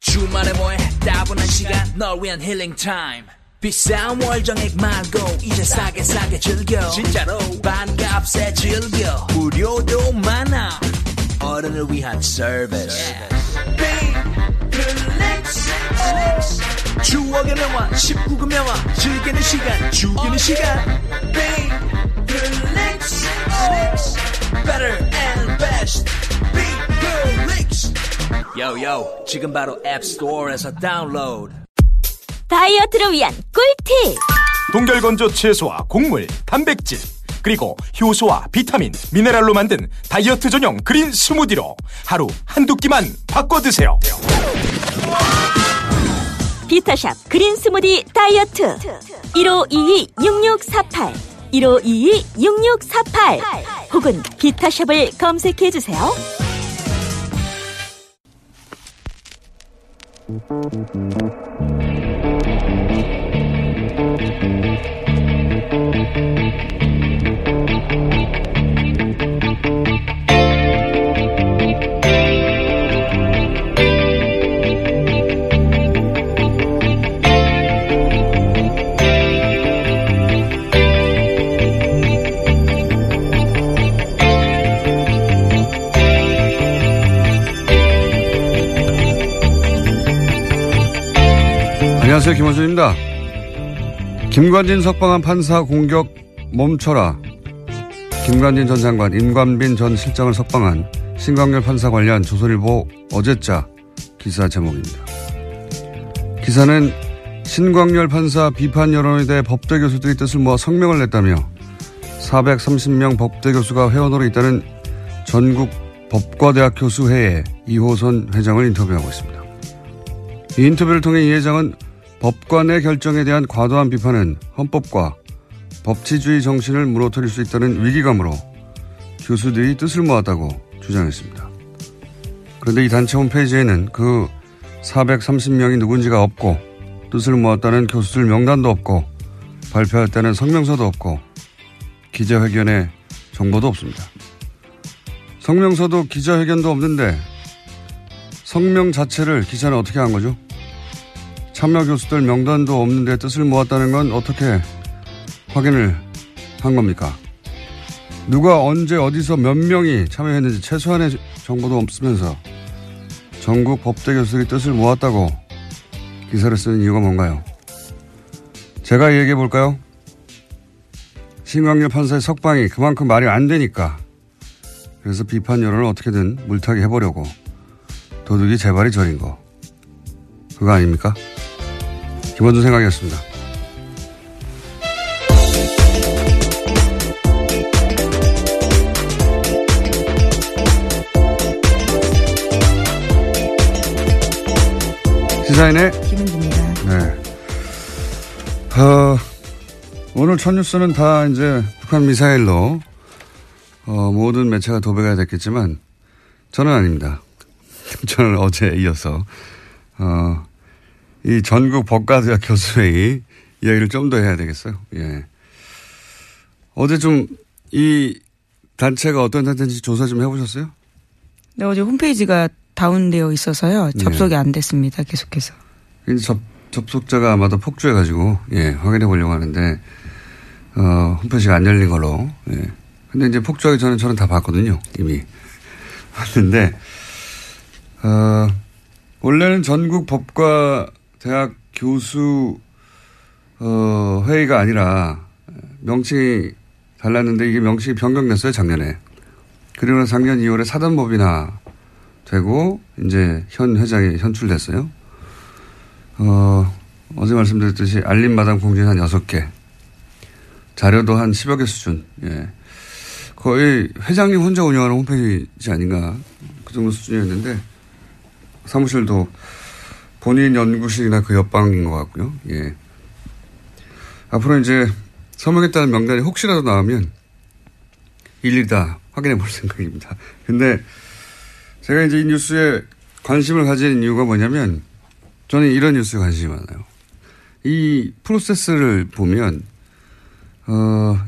주말에 뭐해? 따분한 시간 널 위한 힐링 타임. 비싼 월정액 말고 이제 싸게 싸게 즐겨. 진짜로 반값에 즐겨. 무료도 많아. 어른을 위한 서비스. Yeah. 추억의 명화 19금 명화 즐기는 시간 죽이는 시간. Better and best. 요요, 지금 바로 앱스토어에서 다운로드. 다이어트를 위한 꿀팁! 동결건조 채소와 곡물, 단백질, 그리고 효소와 비타민, 미네랄로 만든 다이어트 전용 그린 스무디로 하루 한두 끼만 바꿔 드세요. 비타샵 그린 스무디 다이어트 1522-6648 1522-6648 혹은 비타샵을 검색해 주세요. 안녕하세요. 김원준입니다. 김관진 석방한 판사 공격 멈춰라. 김관진 전 장관, 임관빈 전 실장을 석방한 신광렬 판사 관련 조선일보 어제자 기사 제목입니다. 기사는 신광렬 판사 비판 여론에 대해 법대 교수들이 뜻을 모아 성명을 냈다며 430명 법대 교수가 회원으로 있다는 전국 법과대학 교수회의 이호선 회장을 인터뷰하고 있습니다. 이 인터뷰를 통해 이 회장은 법관의 결정에 대한 과도한 비판은 헌법과 법치주의 정신을 무너뜨릴 수 있다는 위기감으로 교수들이 뜻을 모았다고 주장했습니다. 그런데 이 단체 홈페이지에는 그 430명이 누군지가 없고 뜻을 모았다는 교수들 명단도 없고 발표했다는 성명서도 없고 기자회견에 정보도 없습니다. 성명서도 기자회견도 없는데 성명 자체를 기자는 어떻게 한 거죠? 참여 교수들 명단도 없는데 뜻을 모았다는 건 어떻게 확인을 한 겁니까? 누가 언제 어디서 몇 명이 참여했는지 최소한의 정보도 없으면서 전국 법대 교수들이 뜻을 모았다고 기사를 쓰는 이유가 뭔가요? 제가 얘기해 볼까요? 신광렬 판사의 석방이 그만큼 말이 안 되니까 그래서 비판 여론을 어떻게든 물타기 해보려고 도둑이 재발이 저린 거 그거 아닙니까? 김원준 생각이었습니다. 시사인의 김은지입니다. 네. 오늘 첫 뉴스는 다 이제 북한 미사일로 모든 매체가 도배가 됐겠지만 저는 아닙니다. 저는 어제 이어서 이 전국 법과대학 교수회의 이야기를 좀 더 해야 되겠어요. 예. 어제 좀 이 단체가 어떤 단체인지 조사 좀 해보셨어요? 네, 어제 홈페이지가 다운되어 있어서요. 접속이 예. 안 됐습니다. 계속해서. 접속자가 아마도 폭주해가지고, 예, 확인해 보려고 하는데, 홈페이지가 안 열린 걸로, 예. 근데 이제 폭주하기 전에 저는 다 봤거든요. 이미. 봤는데, 원래는 전국 법과 대학 교수 회의가 아니라 명칭이 달랐는데 이게 명칭이 변경됐어요, 작년에. 그리고 작년 2월에 사단법인화 되고 이제 현 회장이 현출됐어요. 어제 말씀드렸듯이 알림마당 공지 한 6개. 자료도 한 10여 개 수준. 예. 거의 회장님 혼자 운영하는 홈페이지 아닌가. 그 정도 수준이었는데 사무실도 본인 연구실이나 그 옆방인 것 같고요. 예. 앞으로 이제 서명했다는 명단이 혹시라도 나오면 일일이 다 확인해 볼 생각입니다. 근데 제가 이제 이 뉴스에 관심을 가진 이유가 뭐냐면 저는 이런 뉴스에 관심이 많아요. 이 프로세스를 보면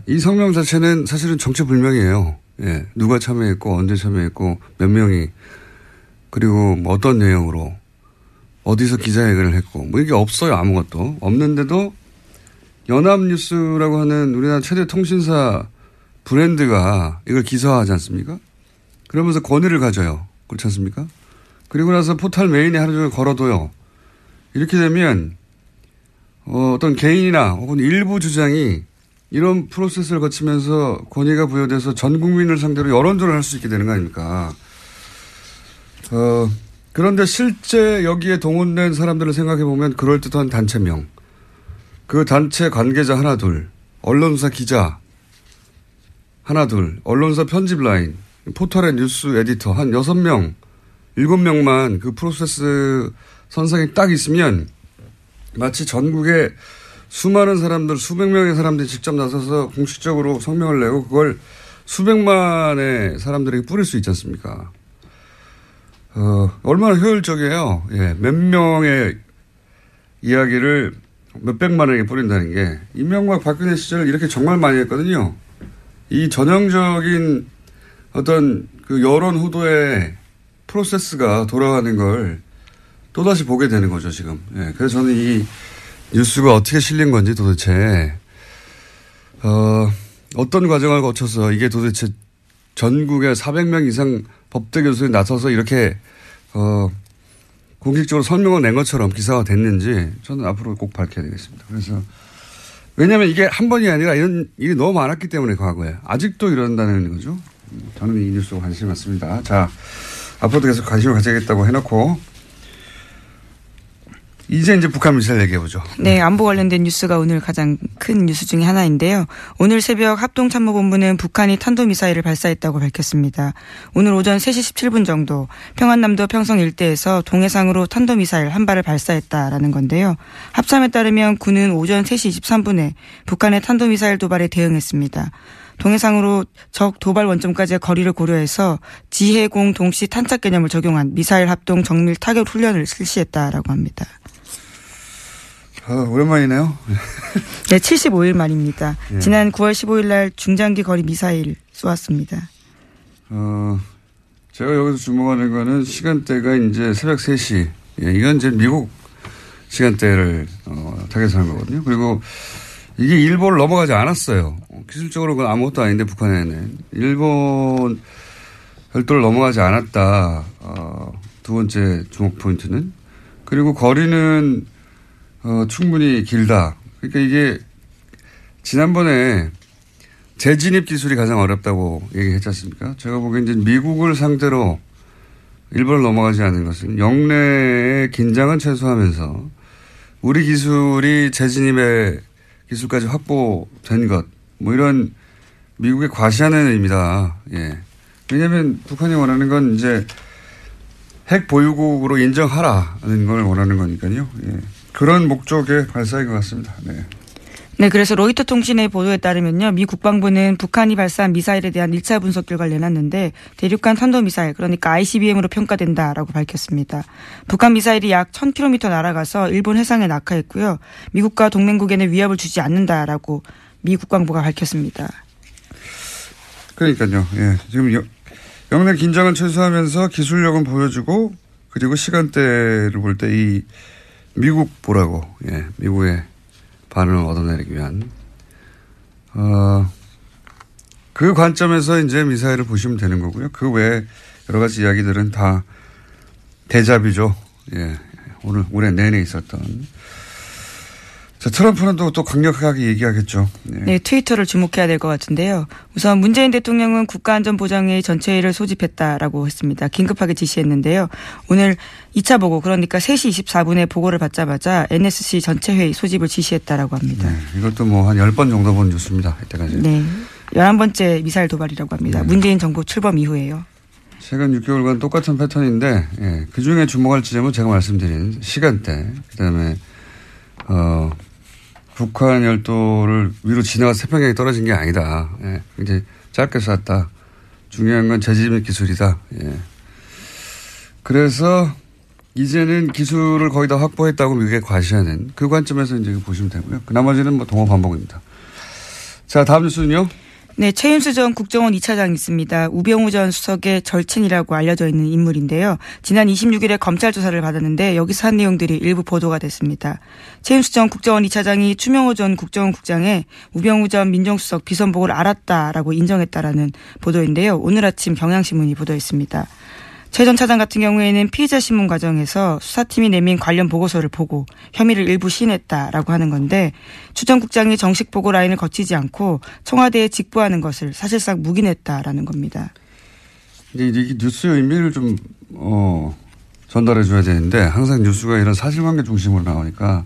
이 성명 자체는 사실은 정체불명이에요. 예. 누가 참여했고 언제 참여했고 몇 명이 그리고 뭐 어떤 내용으로 어디서 기자회견을 했고 뭐 이게 없어요. 아무것도 없는데도 연합뉴스라고 하는 우리나라 최대 통신사 브랜드가 이걸 기사화하지 않습니까? 그러면서 권위를 가져요. 그렇지 않습니까? 그리고 나서 포털 메인에 하루 종일 걸어둬요. 이렇게 되면 어떤 개인이나 혹은 일부 주장이 이런 프로세스를 거치면서 권위가 부여돼서 전 국민을 상대로 여론조를 할 수 있게 되는 거 아닙니까? 그런데 실제 여기에 동원된 사람들을 생각해 보면 그럴듯한 단체명, 그 단체 관계자 하나 둘, 언론사 기자 하나 둘, 언론사 편집 라인, 포털의 뉴스 에디터 한 6명, 7명만 그 프로세스 선상에 딱 있으면 마치 전국에 수많은 사람들, 수백 명의 사람들이 직접 나서서 공식적으로 성명을 내고 그걸 수백만의 사람들에게 뿌릴 수 있지 않습니까? 얼마나 효율적이에요. 예, 몇 명의 이야기를 몇백만에게 뿌린다는 게. 이명박 박근혜 시절을 이렇게 정말 많이 했거든요. 이 전형적인 어떤 그 여론 호도의 프로세스가 돌아가는 걸 또다시 보게 되는 거죠, 지금. 예, 그래서 저는 이 뉴스가 어떻게 실린 건지 도대체, 어떤 과정을 거쳐서 이게 도대체 전국에 400명 이상 법대 교수에 나서서 이렇게, 공식적으로 설명을 낸 것처럼 기사가 됐는지 저는 앞으로 꼭 밝혀야 되겠습니다. 그래서, 왜냐면 이게 한 번이 아니라 이런 일이 너무 많았기 때문에 과거에. 아직도 이런다는 거죠. 저는 이 뉴스에 관심이 많습니다. 자, 앞으로도 계속 관심을 가져야겠다고 해놓고, 이제 북한 미사일 얘기해보죠. 네. 안보 관련된 뉴스가 오늘 가장 큰 뉴스 중에 하나인데요. 오늘 새벽 합동참모본부는 북한이 탄도미사일을 발사했다고 밝혔습니다. 오늘 오전 3시 17분 정도 평안남도 평성 일대에서 동해상으로 탄도미사일 한 발을 발사했다라는 건데요. 합참에 따르면 군은 오전 3시 23분에 북한의 탄도미사일 도발에 대응했습니다. 동해상으로 적 도발 원점까지의 거리를 고려해서 지해공 동시 탄착 개념을 적용한 미사일 합동 정밀 타격 훈련을 실시했다라고 합니다. 오랜만이네요. 네, 75일 만입니다. 예. 지난 9월 15일 날 중장기 거리 미사일 쏘았습니다. 제가 여기서 주목하는 거는 시간대가 이제 새벽 3시. 예, 이건 이제 미국 시간대를 타겟으로 한 거거든요. 그리고 이게 일본을 넘어가지 않았어요. 기술적으로 그건 아무것도 아닌데 북한에는. 일본 별도를 넘어가지 않았다. 두 번째 주목 포인트는. 그리고 거리는 충분히 길다. 그러니까 이게 지난번에 재진입 기술이 가장 어렵다고 얘기했지 않습니까? 제가 보기엔 이제 미국을 상대로 일본을 넘어가지 않는 것은 영내의 긴장은 최소화하면서 우리 기술이 재진입의 기술까지 확보된 것. 뭐 이런 미국의 과시하는 의미다. 예. 왜냐하면 북한이 원하는 건 이제 핵 보유국으로 인정하라는 걸 원하는 거니까요. 예. 그런 목적의 발사인 것 같습니다. 네. 네, 그래서 로이터 통신의 보도에 따르면요. 미 국방부는 북한이 발사한 미사일에 대한 1차 분석 결과를 내놨는데 대륙간 탄도미사일, 그러니까 ICBM으로 평가된다라고 밝혔습니다. 북한 미사일이 약 1000km 날아가서 일본 해상에 낙하했고요. 미국과 동맹국에는 위협을 주지 않는다라고 미 국방부가 밝혔습니다. 그러니까요. 예, 지금 영내 긴장은 최소화하면서 기술력은 보여주고 그리고 시간대를 볼 때 이 미국 보라고, 예, 미국의 반응을 얻어내기 위한, 그 관점에서 이제 미사일을 보시면 되는 거고요. 그 외에 여러 가지 이야기들은 다 데자뷰죠. 예, 올해 내내 있었던. 자, 트럼프는 또 강력하게 얘기하겠죠. 네. 네, 트위터를 주목해야 될 것 같은데요. 우선 문재인 대통령은 국가안전보장회의 전체회의를 소집했다라고 했습니다. 긴급하게 지시했는데요. 오늘 2차 보고, 그러니까 3시 24분에 보고를 받자마자 NSC 전체회의 소집을 지시했다라고 합니다. 네, 이것도 뭐 한 10번 정도 본 뉴스입니다. 이때까지. 네. 11번째 미사일 도발이라고 합니다. 네. 문재인 정부 출범 이후에요. 최근 6개월간 똑같은 패턴인데, 예, 그중에 주목할 지점은 제가 말씀드린 시간대, 그다음에 북한 열도를 위로 지나가 태평양에 떨어진 게 아니다. 예, 굉장히 짧게 쐈다. 중요한 건 재지 및 기술이다. 예. 그래서 이제는 기술을 거의 다 확보했다고 미국에 과시하는 그 관점에서 이제 보시면 되고요. 그 나머지는 뭐 동호 반복입니다. 자, 다음 뉴스는요. 네, 최윤수 전 국정원 2차장 있습니다. 우병우 전 수석의 절친이라고 알려져 있는 인물인데요. 지난 26일에 검찰 조사를 받았는데 여기서 한 내용들이 일부 보도가 됐습니다. 최윤수 전 국정원 2차장이 추명호 전 국정원 국장의 우병우 전 민정수석 비선복을 알았다라고 인정했다라는 보도인데요. 오늘 아침 경향신문이 보도했습니다. 최 전 차장 같은 경우에는 피의자 신문 과정에서 수사팀이 내민 관련 보고서를 보고 혐의를 일부 시인했다라고 하는 건데, 추 전 국장이 정식 보고 라인을 거치지 않고 청와대에 직보하는 것을 사실상 묵인했다라는 겁니다. 이게 뉴스의 의미를 좀 전달해 줘야 되는데, 항상 뉴스가 이런 사실관계 중심으로 나오니까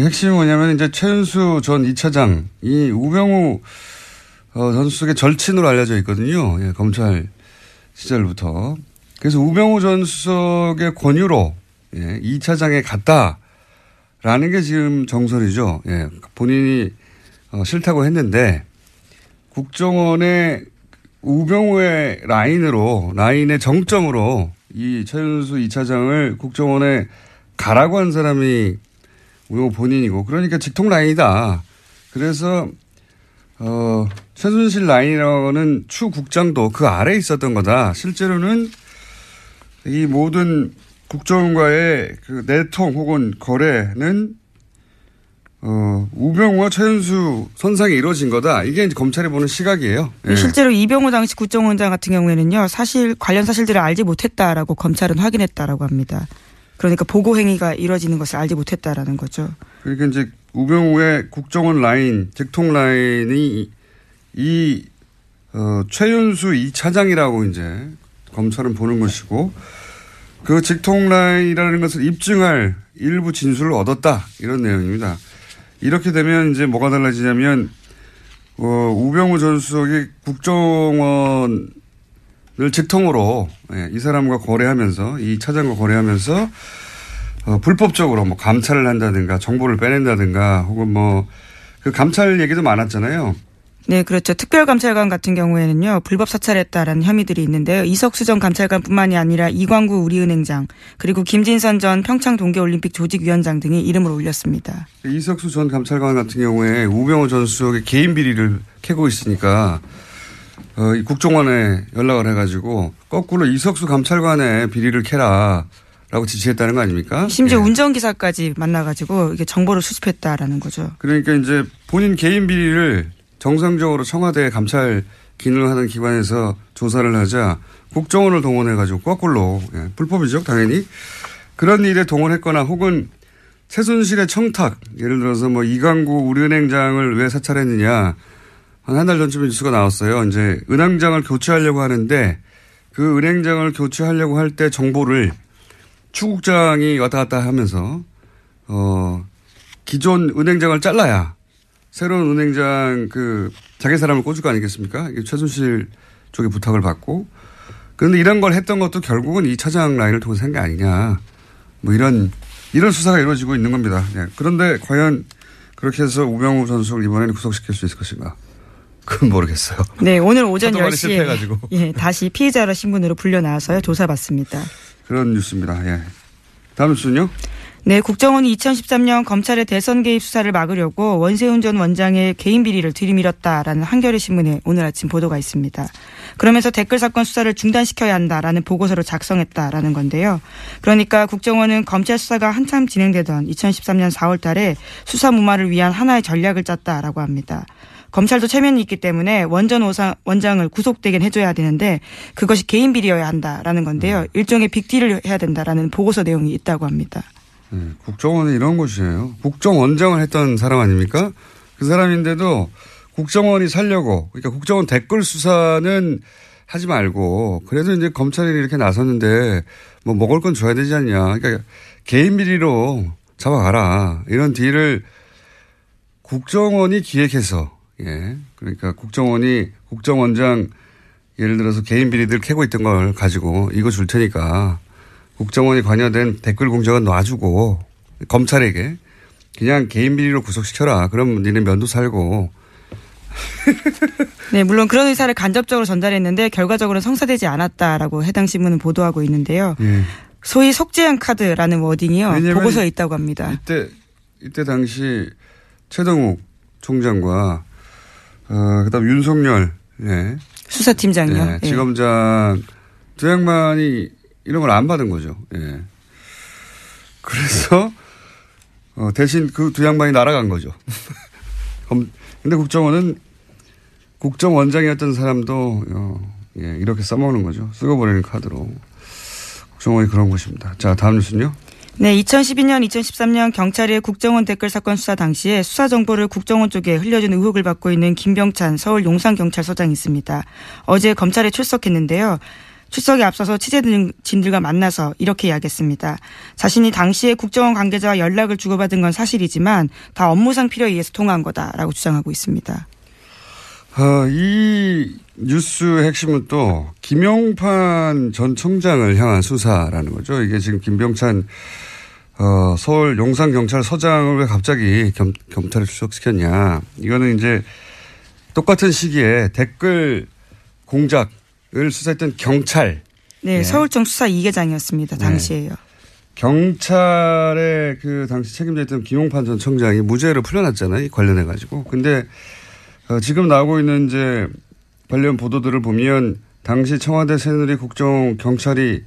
핵심이 뭐냐면, 이제 최윤수 전 2차장이 우병우 전 수석의 절친으로 알려져 있거든요. 예, 검찰 시절부터. 그래서 우병우 전 수석의 권유로, 예, 2차장에 갔다라는 게 지금 정설이죠. 예, 본인이 싫다고 했는데 국정원의 우병우의 라인의 정점으로 이 최윤수 2차장을 국정원에 가라고 한 사람이 우병우 본인이고, 그러니까 직통 라인이다. 그래서 최순실 라인이라는 추 국장도 그 아래에 있었던 거다. 실제로는 이 모든 국정원과의 그 내통 혹은 거래는 우병우와 최윤수 선상에 이루어진 거다. 이게 이제 검찰이 보는 시각이에요. 예. 실제로 이병호 당시 국정원장 같은 경우에는요, 관련 사실들을 알지 못했다라고 검찰은 확인했다라고 합니다. 그러니까 보고 행위가 이루어지는 것을 알지 못했다라는 거죠. 그러니까 이제 우병우의 국정원 라인, 직통 라인이 이 최윤수 2차장이라고 이제 검찰은 보는 것이고, 그 직통 라인이라는 것을 입증할 일부 진술을 얻었다, 이런 내용입니다. 이렇게 되면 이제 뭐가 달라지냐면 우병우 전 수석이 국정원을 직통으로, 예, 이 사람과 거래하면서, 이 차장과 거래하면서 불법적으로 뭐 감찰을 한다든가 정보를 빼낸다든가, 혹은 뭐 그 감찰 얘기도 많았잖아요. 네, 그렇죠. 특별감찰관 같은 경우에는요, 불법 사찰했다라는 혐의들이 있는데요. 이석수 전 감찰관뿐만이 아니라 이광구 우리은행장, 그리고 김진선 전 평창동계올림픽 조직위원장 등이 이름을 올렸습니다. 이석수 전 감찰관 같은 경우에 우병우 전 수석의 개인 비리를 캐고 있으니까 이 국정원에 연락을 해가지고 거꾸로 이석수 감찰관의 비리를 캐라라고 지시했다는 거 아닙니까? 심지어 예. 운전기사까지 만나가지고 이게 정보를 수집했다라는 거죠. 그러니까 이제 본인 개인 비리를 정상적으로 청와대 감찰 기능을 하는 기관에서 조사를 하자 국정원을 동원해가지고 거꾸로, 예, 불법이죠, 당연히. 그런 일에 동원했거나, 혹은 최순실의 청탁, 예를 들어서 뭐 이광구 우리은행장을 왜 사찰했느냐, 한 달 전쯤에 뉴스가 나왔어요. 이제 은행장을 교체하려고 하는데 그 은행장을 교체하려고 할 때 정보를 추국장이 왔다 갔다 하면서 기존 은행장을 잘라야 새로운 은행장 자기 사람을 꽂을 거 아니겠습니까? 최순실 쪽에 부탁을 받고. 그런데 이런 걸 했던 것도 결국은 이 차장 라인을 통해서 한 게 아니냐. 뭐 이런 수사가 이루어지고 있는 겁니다. 예. 그런데 과연 그렇게 해서 우병우 선수를 이번에는 구속시킬 수 있을 것인가? 그건 모르겠어요. 네, 오늘 오전 10시에 예, 다시 피의자라 신분으로 불려나와서 조사받습니다. 그런 뉴스입니다. 예. 다음 뉴스는요? 네, 국정원이 2013년 검찰의 대선 개입 수사를 막으려고 원세훈 전 원장의 개인 비리를 들이밀었다라는 한겨레 신문에 오늘 아침 보도가 있습니다. 그러면서 댓글 사건 수사를 중단시켜야 한다라는 보고서를 작성했다라는 건데요. 그러니까 국정원은 검찰 수사가 한참 진행되던 2013년 4월 달에 수사 무마를 위한 하나의 전략을 짰다라고 합니다. 검찰도 체면이 있기 때문에 원장을 구속되긴 해줘야 되는데 그것이 개인 비리여야 한다라는 건데요. 일종의 빅딜을 해야 된다라는 보고서 내용이 있다고 합니다. 국정원은 이런 곳이에요. 국정원장을 했던 사람 아닙니까? 그 사람인데도 국정원이 살려고, 그러니까 국정원 댓글 수사는 하지 말고, 그래도 이제 검찰이 이렇게 나섰는데 뭐 먹을 건 줘야 되지 않냐. 그러니까 개인 비리로 잡아가라. 이런 딜을 국정원이 기획해서, 예. 그러니까 국정원장 예를 들어서 개인 비리들 캐고 있던 걸 가지고 이거 줄 테니까 국정원이 관여된 댓글 공작은 놔주고 검찰에게 그냥 개인 비리로 구속시켜라. 그럼 니네 면도 살고. 네, 물론 그런 의사를 간접적으로 전달했는데 결과적으로 성사되지 않았다라고 해당 신문은 보도하고 있는데요. 예. 소위 속죄형 카드라는 워딩이요. 보고서에 있다고 합니다. 이때 당시 최동욱 총장과 그다음 윤석열 네. 수사팀장이요. 네, 지검장 네. 두 양반이 이런 걸 안 받은 거죠. 예. 그래서 대신 그 두 양반이 날아간 거죠. 근데 국정원은 국정원장이었던 사람도 예, 이렇게 써먹는 거죠. 쓰고버리는 카드로. 국정원이 그런 곳입니다. 자, 다음 뉴스는요. 네, 2012년, 2013년 경찰이 국정원 댓글 사건 수사 당시에 수사 정보를 국정원 쪽에 흘려준 의혹을 받고 있는 김병찬 서울 용산경찰서장이 있습니다. 어제 검찰에 출석했는데요. 출석에 앞서서 취재진들과 만나서 이렇게 이야기했습니다. 자신이 당시에 국정원 관계자와 연락을 주고받은 건 사실이지만 다 업무상 필요에 의해서 통화한 거다라고 주장하고 있습니다. 이 뉴스 핵심은 또 김용판 전 청장을 향한 수사라는 거죠. 이게 지금 김병찬 서울 용산경찰서장을 왜 갑자기 검찰에 출석시켰냐. 이거는 이제 똑같은 시기에 댓글 공작 을 수사했던 경찰. 네, 네. 서울청 수사 2계장이었습니다. 당시에요. 네. 경찰의 그 당시 책임자 있던 김용판 전 청장이 무죄로 풀려났잖아요. 관련해 가지고. 근데 지금 나오고 있는 이제 관련 보도들을 보면 당시 청와대 새누리 국정 경찰이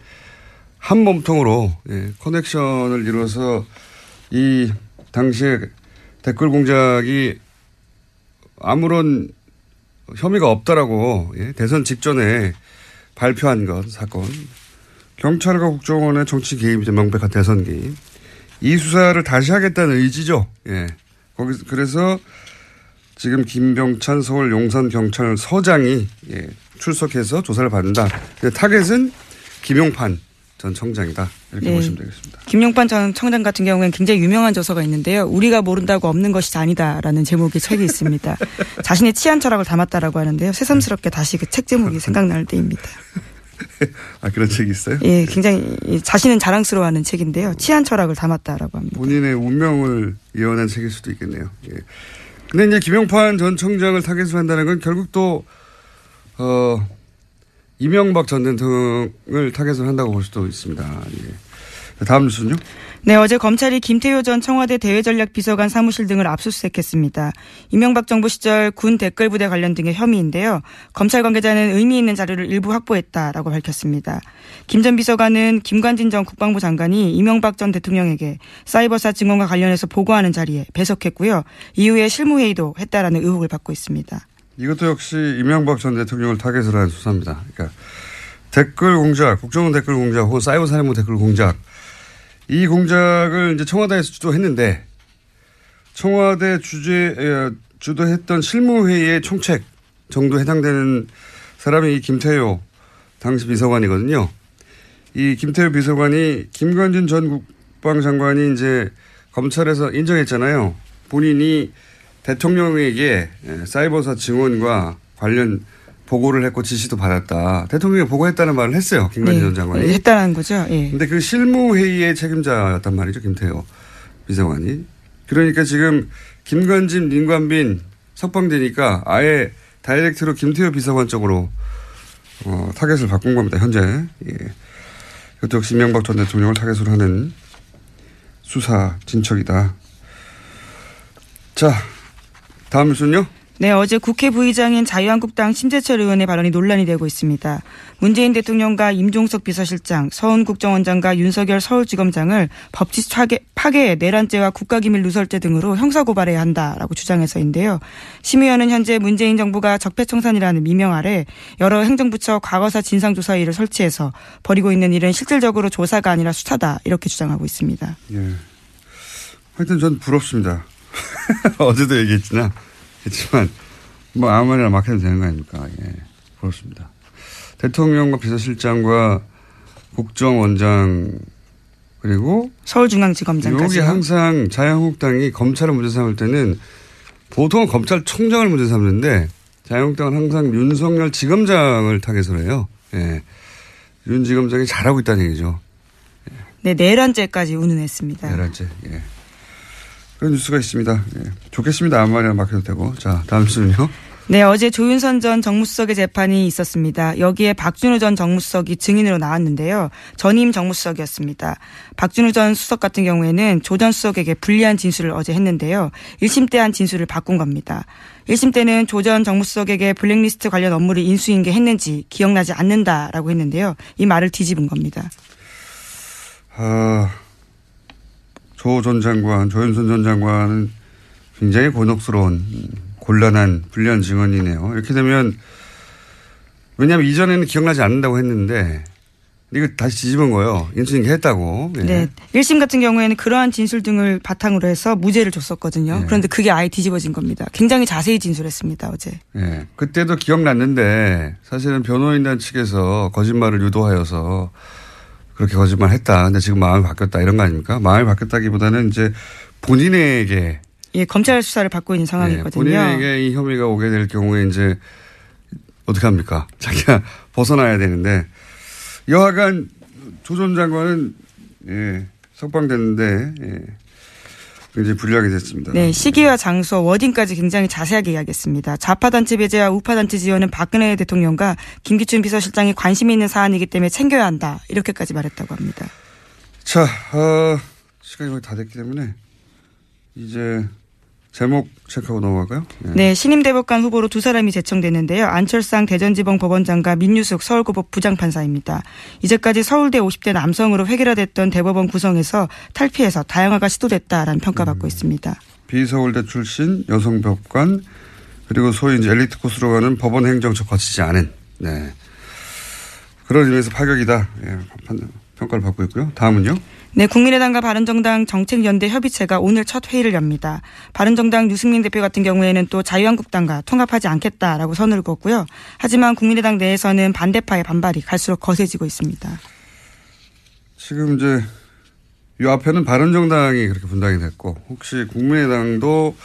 한 몸통으로 예, 커넥션을 이뤄서 이 당시에 댓글 공작이 아무런 혐의가 없다라고 예, 대선 직전에 발표한 것 사건. 경찰과 국정원의 정치 개입이죠. 명백한 대선 개입. 이 수사를 다시 하겠다는 의지죠. 예. 그래서 지금 김병찬 서울 용산경찰서장이 예, 출석해서 조사를 받는다. 타겟은 김용판 전 청장이다. 이렇게 네. 보시면 되겠습니다. 김용판 전 청장 같은 경우에는 굉장히 유명한 저서가 있는데요. 우리가 모른다고 없는 것이 아니다라는 제목의 책이 있습니다. 자신의 치안 철학을 담았다라고 하는데요. 새삼스럽게 다시 그 책 제목이 생각날 때입니다. 아, 그런 책이 있어요? 예, 굉장히 자신은 자랑스러워하는 책인데요. 치안 철학을 담았다라고 합니다. 본인의 운명을 예언한 책일 수도 있겠네요. 예. 근데 이제 김용판 전 청장을 타겟으로 한다는 건 결국 또 이명박 전 대통령을 타겟을 한다고 볼 수도 있습니다. 예. 다음 뉴스는요? 네, 어제 검찰이 김태효 전 청와대 대외전략비서관 사무실 등을 압수수색했습니다. 이명박 정부 시절 군 댓글부대 관련 등의 혐의인데요. 검찰 관계자는 의미 있는 자료를 일부 확보했다라고 밝혔습니다. 김 전 비서관은 김관진 전 국방부 장관이 이명박 전 대통령에게 사이버사 증언과 관련해서 보고하는 자리에 배석했고요. 이후에 실무회의도 했다라는 의혹을 받고 있습니다. 이것도 역시 이명박 전 대통령을 타겟으로 한 수사입니다. 그러니까 댓글 공작, 국정원 댓글 공작 혹은 사이버 살인범 댓글 공작. 이 공작을 이제 청와대에서 주도했는데 청와대 주도했던 실무회의의 총책 정도 해당되는 사람이 이 김태효 당시 비서관이거든요. 이 김태효 비서관이 김관진 전 국방장관이 이제 검찰에서 인정했잖아요. 본인이 대통령에게 사이버사 증언과 관련 보고를 했고 지시도 받았다. 대통령이 보고했다는 말을 했어요. 김관진 전 장관이. 했다는 거죠. 그런데 예. 그 실무회의의 책임자였단 말이죠. 김태효 비서관이. 그러니까 지금 김관진, 임관빈 석방되니까 아예 다이렉트로 김태효 비서관 쪽으로 타겟을 바꾼 겁니다. 현재. 예. 이것도 역시 이명박 전 대통령을 타겟으로 하는 수사 진척이다. 자. 다음 순요? 네, 어제 국회 부의장인 자유한국당 심재철 의원의 발언이 논란이 되고 있습니다. 문재인 대통령과 임종석 비서실장, 서훈 국정원장과 윤석열 서울지검장을 법치 파괴, 내란죄와 국가기밀 누설죄 등으로 형사고발해야 한다라고 주장해서인데요. 심 의원은 현재 문재인 정부가 적폐청산이라는 미명 아래 여러 행정부처 과거사 진상조사위를 설치해서 벌이고 있는 일은 실질적으로 조사가 아니라 수사다 이렇게 주장하고 있습니다. 예, 하여튼 전 부럽습니다. 어제도 얘기했지만 뭐 아무 말이나 막 해도 되는 거 아닙니까? 예, 부럽습니다. 대통령과 비서실장과 국정원장 그리고 서울중앙지검장까지. 여기 항상 자유한국당이 검찰을 문제 삼을 때는 보통은 검찰총장을 문제 삼는데 자유한국당은 항상 윤석열 지검장을 타겟으로 해요. 예. 윤 지검장이 잘하고 있다는 얘기죠. 예. 네, 내란죄까지 운운했습니다. 내란죄. 예. 그런 뉴스가 있습니다. 예. 좋겠습니다. 아무 말이나 막 해도 되고. 자, 다음 순요. 네, 어제 조윤선 전 정무수석의 재판이 있었습니다. 여기에 박준우 전 정무수석이 증인으로 나왔는데요. 전임 정무수석이었습니다. 박준우 전 수석 같은 경우에는 조 전 수석에게 불리한 진술을 어제 했는데요. 1심 때 한 진술을 바꾼 겁니다. 1심 때는 조 전 정무수석에게 블랙리스트 관련 업무를 인수인계했는지 기억나지 않는다라고 했는데요. 이 말을 뒤집은 겁니다. 조 전 장관, 조윤선 전 장관은 굉장히 곤혹스러운 곤란한 불리한 증언이네요. 이렇게 되면 왜냐하면 이전에는 기억나지 않는다고 했는데 이거 다시 뒤집은 거예요. 인수인계 했다고. 예. 네. 1심 같은 경우에는 그러한 진술 등을 바탕으로 해서 무죄를 줬었거든요. 예. 그런데 그게 아예 뒤집어진 겁니다. 굉장히 자세히 진술했습니다. 어제. 예. 그때도 기억났는데 사실은 변호인단 측에서 거짓말을 유도하여서 그렇게 거짓말 했다. 근데 지금 마음이 바뀌었다. 이런 거 아닙니까? 마음이 바뀌었다기보다는 이제 본인에게. 예, 검찰 수사를 받고 있는 상황이거든요. 네, 본인에게 이 혐의가 오게 될 경우에 이제 어떻게 합니까? 자기가 벗어나야 되는데 여하간 조 전 장관은 예, 석방됐는데 예, 이제 불리하게 됐습니다. 네, 시기와 장소, 워딩까지 굉장히 자세하게 이야기했습니다. 좌파단체 배제와 우파단체 지원은 박근혜 대통령과 김기춘 비서실장이 관심이 있는 사안이기 때문에 챙겨야 한다. 이렇게까지 말했다고 합니다. 자, 시간이 거의 다 됐기 때문에 이제 제목 체크하고 넘어갈까요? 네. 네. 신임 대법관 후보로 두 사람이 제청됐는데요. 안철상 대전지방 법원장과 민유숙 서울고법 부장판사입니다. 이제까지 서울대 50대 남성으로 획일화됐던 대법원 구성에서 탈피해서 다양화가 시도됐다라는 평가받고 있습니다. 비서울대 출신 여성법관 그리고 소위 이제 엘리트 코스로 가는 법원 행정처 거치지 않은 네. 그런 의미에서 파격이다. 예, 평가를 받고 있고요. 다음은요. 네, 국민의당과 바른정당 정책연대 협의체가 오늘 첫 회의를 엽니다. 바른정당 유승민 대표 같은 경우에는 또 자유한국당과 통합하지 않겠다라고 선을 그었고요. 하지만 국민의당 내에서는 반대파의 반발이 갈수록 거세지고 있습니다. 지금 이제 이 앞에는 바른정당이 그렇게 분당이 됐고 혹시 국민의당도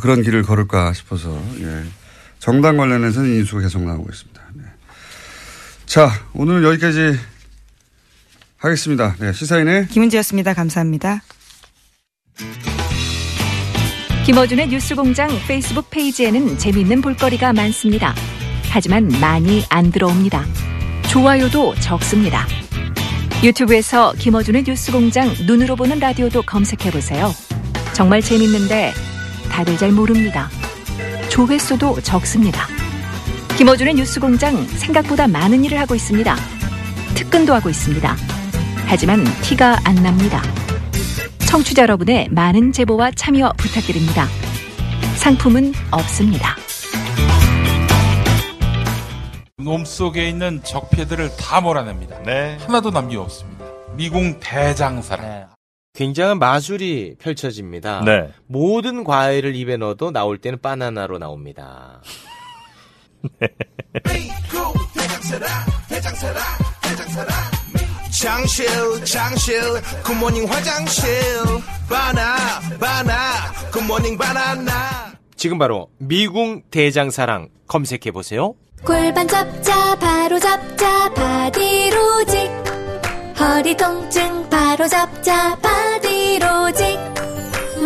그런 길을 걸을까 싶어서 예. 정당 관련해서는 인수가 계속 나오고 있습니다. 네. 자, 오늘 여기까지 하겠습니다. 네, 시사인의 김은지였습니다. 감사합니다. 김어준의 뉴스공장 페이스북 페이지에는 재미있는 볼거리가 많습니다. 하지만 많이 안 들어옵니다. 좋아요도 적습니다. 유튜브에서 김어준의 뉴스공장 눈으로 보는 라디오도 검색해보세요. 정말 재밌는데 다들 잘 모릅니다. 조회수도 적습니다. 김어준의 뉴스공장 생각보다 많은 일을 하고 있습니다. 특근도 하고 있습니다. 하지만 티가 안 납니다. 청취자 여러분의 많은 제보와 참여 부탁드립니다. 상품은 없습니다. 몸속에 있는 적폐들을 다 몰아냅니다. 네. 하나도 남기 없습니다. 미궁 대장사랑. 네. 굉장한 마술이 펼쳐집니다. 네. 모든 과일을 입에 넣어도 나올 때는 바나나로 나옵니다. 네. 미궁 대장사랑 대장사랑 대장사랑 장실 장실 굿모닝 화장실 바나 굿모닝 바나나. 지금 바로 미궁 대장사랑 검색해보세요. 골반 잡자 바로 잡자 바디로직. 허리 통증 바로 잡자 바디로직.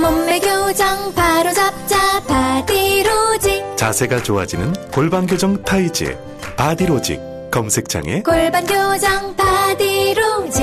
몸매 교정 바로 잡자 바디로직. 자세가 좋아지는 골반 교정 타이즈 바디로직. 검색창에 골반 교정 바디로직.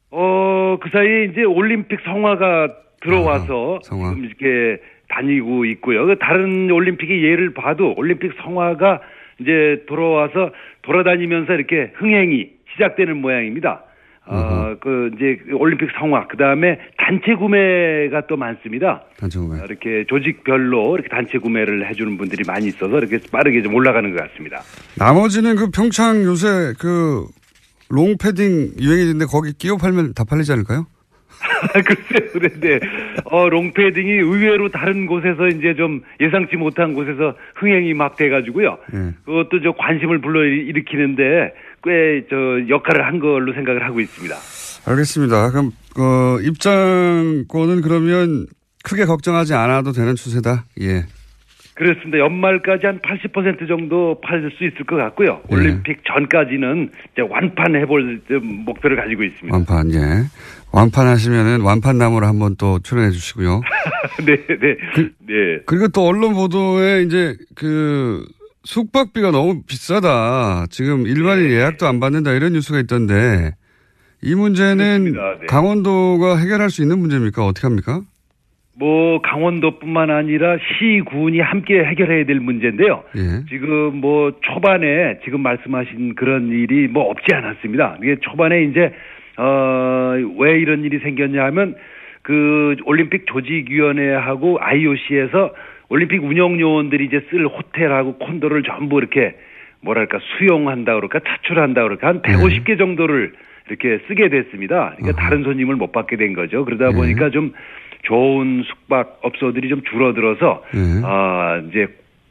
그 사이에 이제 올림픽 성화가 들어와서 성화. 지금 이렇게 다니고 있고요. 다른 올림픽의 예를 봐도 올림픽 성화가 이제 돌아와서 돌아다니면서 이렇게 흥행이 시작되는 모양입니다. 그 이제 올림픽 성화, 그 다음에 단체 구매가 또 많습니다. 단체 구매. 이렇게 조직별로 이렇게 단체 구매를 해주는 분들이 많이 있어서 이렇게 빠르게 좀 올라가는 것 같습니다. 나머지는 그 평창 요새 그 롱패딩 유행인데 거기 끼워 팔면 다 팔리지 않을까요? 글쎄요, 그런데, 롱패딩이 의외로 다른 곳에서 이제 좀 예상치 못한 곳에서 흥행이 막 돼가지고요. 네. 그것도 저 관심을 불러일으키는데 꽤 저 역할을 한 걸로 생각을 하고 있습니다. 알겠습니다. 그럼, 입장권은 그러면 크게 걱정하지 않아도 되는 추세다? 예. 그렇습니다. 연말까지 한 80% 정도 팔 수 있을 것 같고요. 예. 올림픽 전까지는 이제 완판해볼 목표를 가지고 있습니다. 완판, 예. 완판하시면은 완판나무로 한번 또 출연해 주시고요. 네, 네. 네. 그리고 또 언론 보도에 이제 그 숙박비가 너무 비싸다. 지금 일반인 네. 예약도 안 받는다 이런 뉴스가 있던데 이 문제는 네. 강원도가 해결할 수 있는 문제입니까? 어떻게 합니까? 뭐 강원도뿐만 아니라 시군이 함께 해결해야 될 문제인데요. 예. 지금 뭐 초반에 지금 말씀하신 그런 일이 뭐 없지 않았습니다. 이게 초반에 이제 왜 이런 일이 생겼냐 하면 그 올림픽 조직위원회하고 IOC에서 올림픽 운영 요원들이 이제 쓸 호텔하고 콘도를 전부 이렇게 뭐랄까 수용한다 그럴까 차출한다 그럴까 한 150개 정도를 이렇게 쓰게 됐습니다. 그러니까 다른 손님을 못 받게 된 거죠. 그러다 보니까 좀 좋은 숙박업소들이 좀 줄어들어서 이제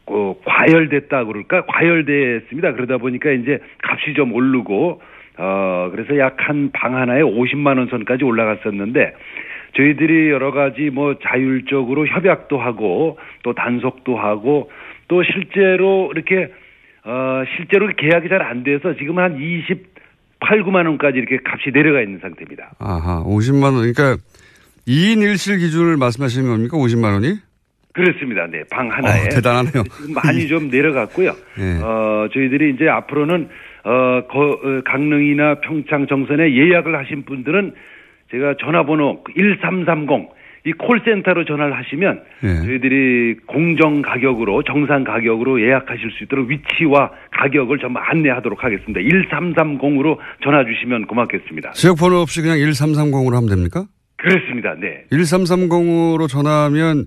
과열됐다 그럴까 과열됐습니다. 그러다 보니까 이제 값이 좀 오르고 그래서 약 한 방 하나에 50만 원 선까지 올라갔었는데 저희들이 여러 가지 뭐 자율적으로 협약도 하고 또 단속도 하고 또 실제로 이렇게 실제로 계약이 잘 안 돼서 지금 한 28~9만 원까지 이렇게 값이 내려가 있는 상태입니다. 아하, 50만 원 그러니까 2인 1실 기준을 말씀하시는 겁니까? 50만 원이? 그렇습니다. 네. 방 하나에. 대단하네요. 많이 좀 내려갔고요. 네. 저희들이 이제 앞으로는 강릉이나 평창 정선에 예약을 하신 분들은 제가 전화번호 1330 이 콜센터로 전화를 하시면 네. 저희들이 공정 가격으로 정상 가격으로 예약하실 수 있도록 위치와 가격을 전부 안내하도록 하겠습니다. 1330으로 전화 주시면 고맙겠습니다. 지역 번호 없이 그냥 1330으로 하면 됩니까? 그렇습니다. 네. 1330으로 전화하면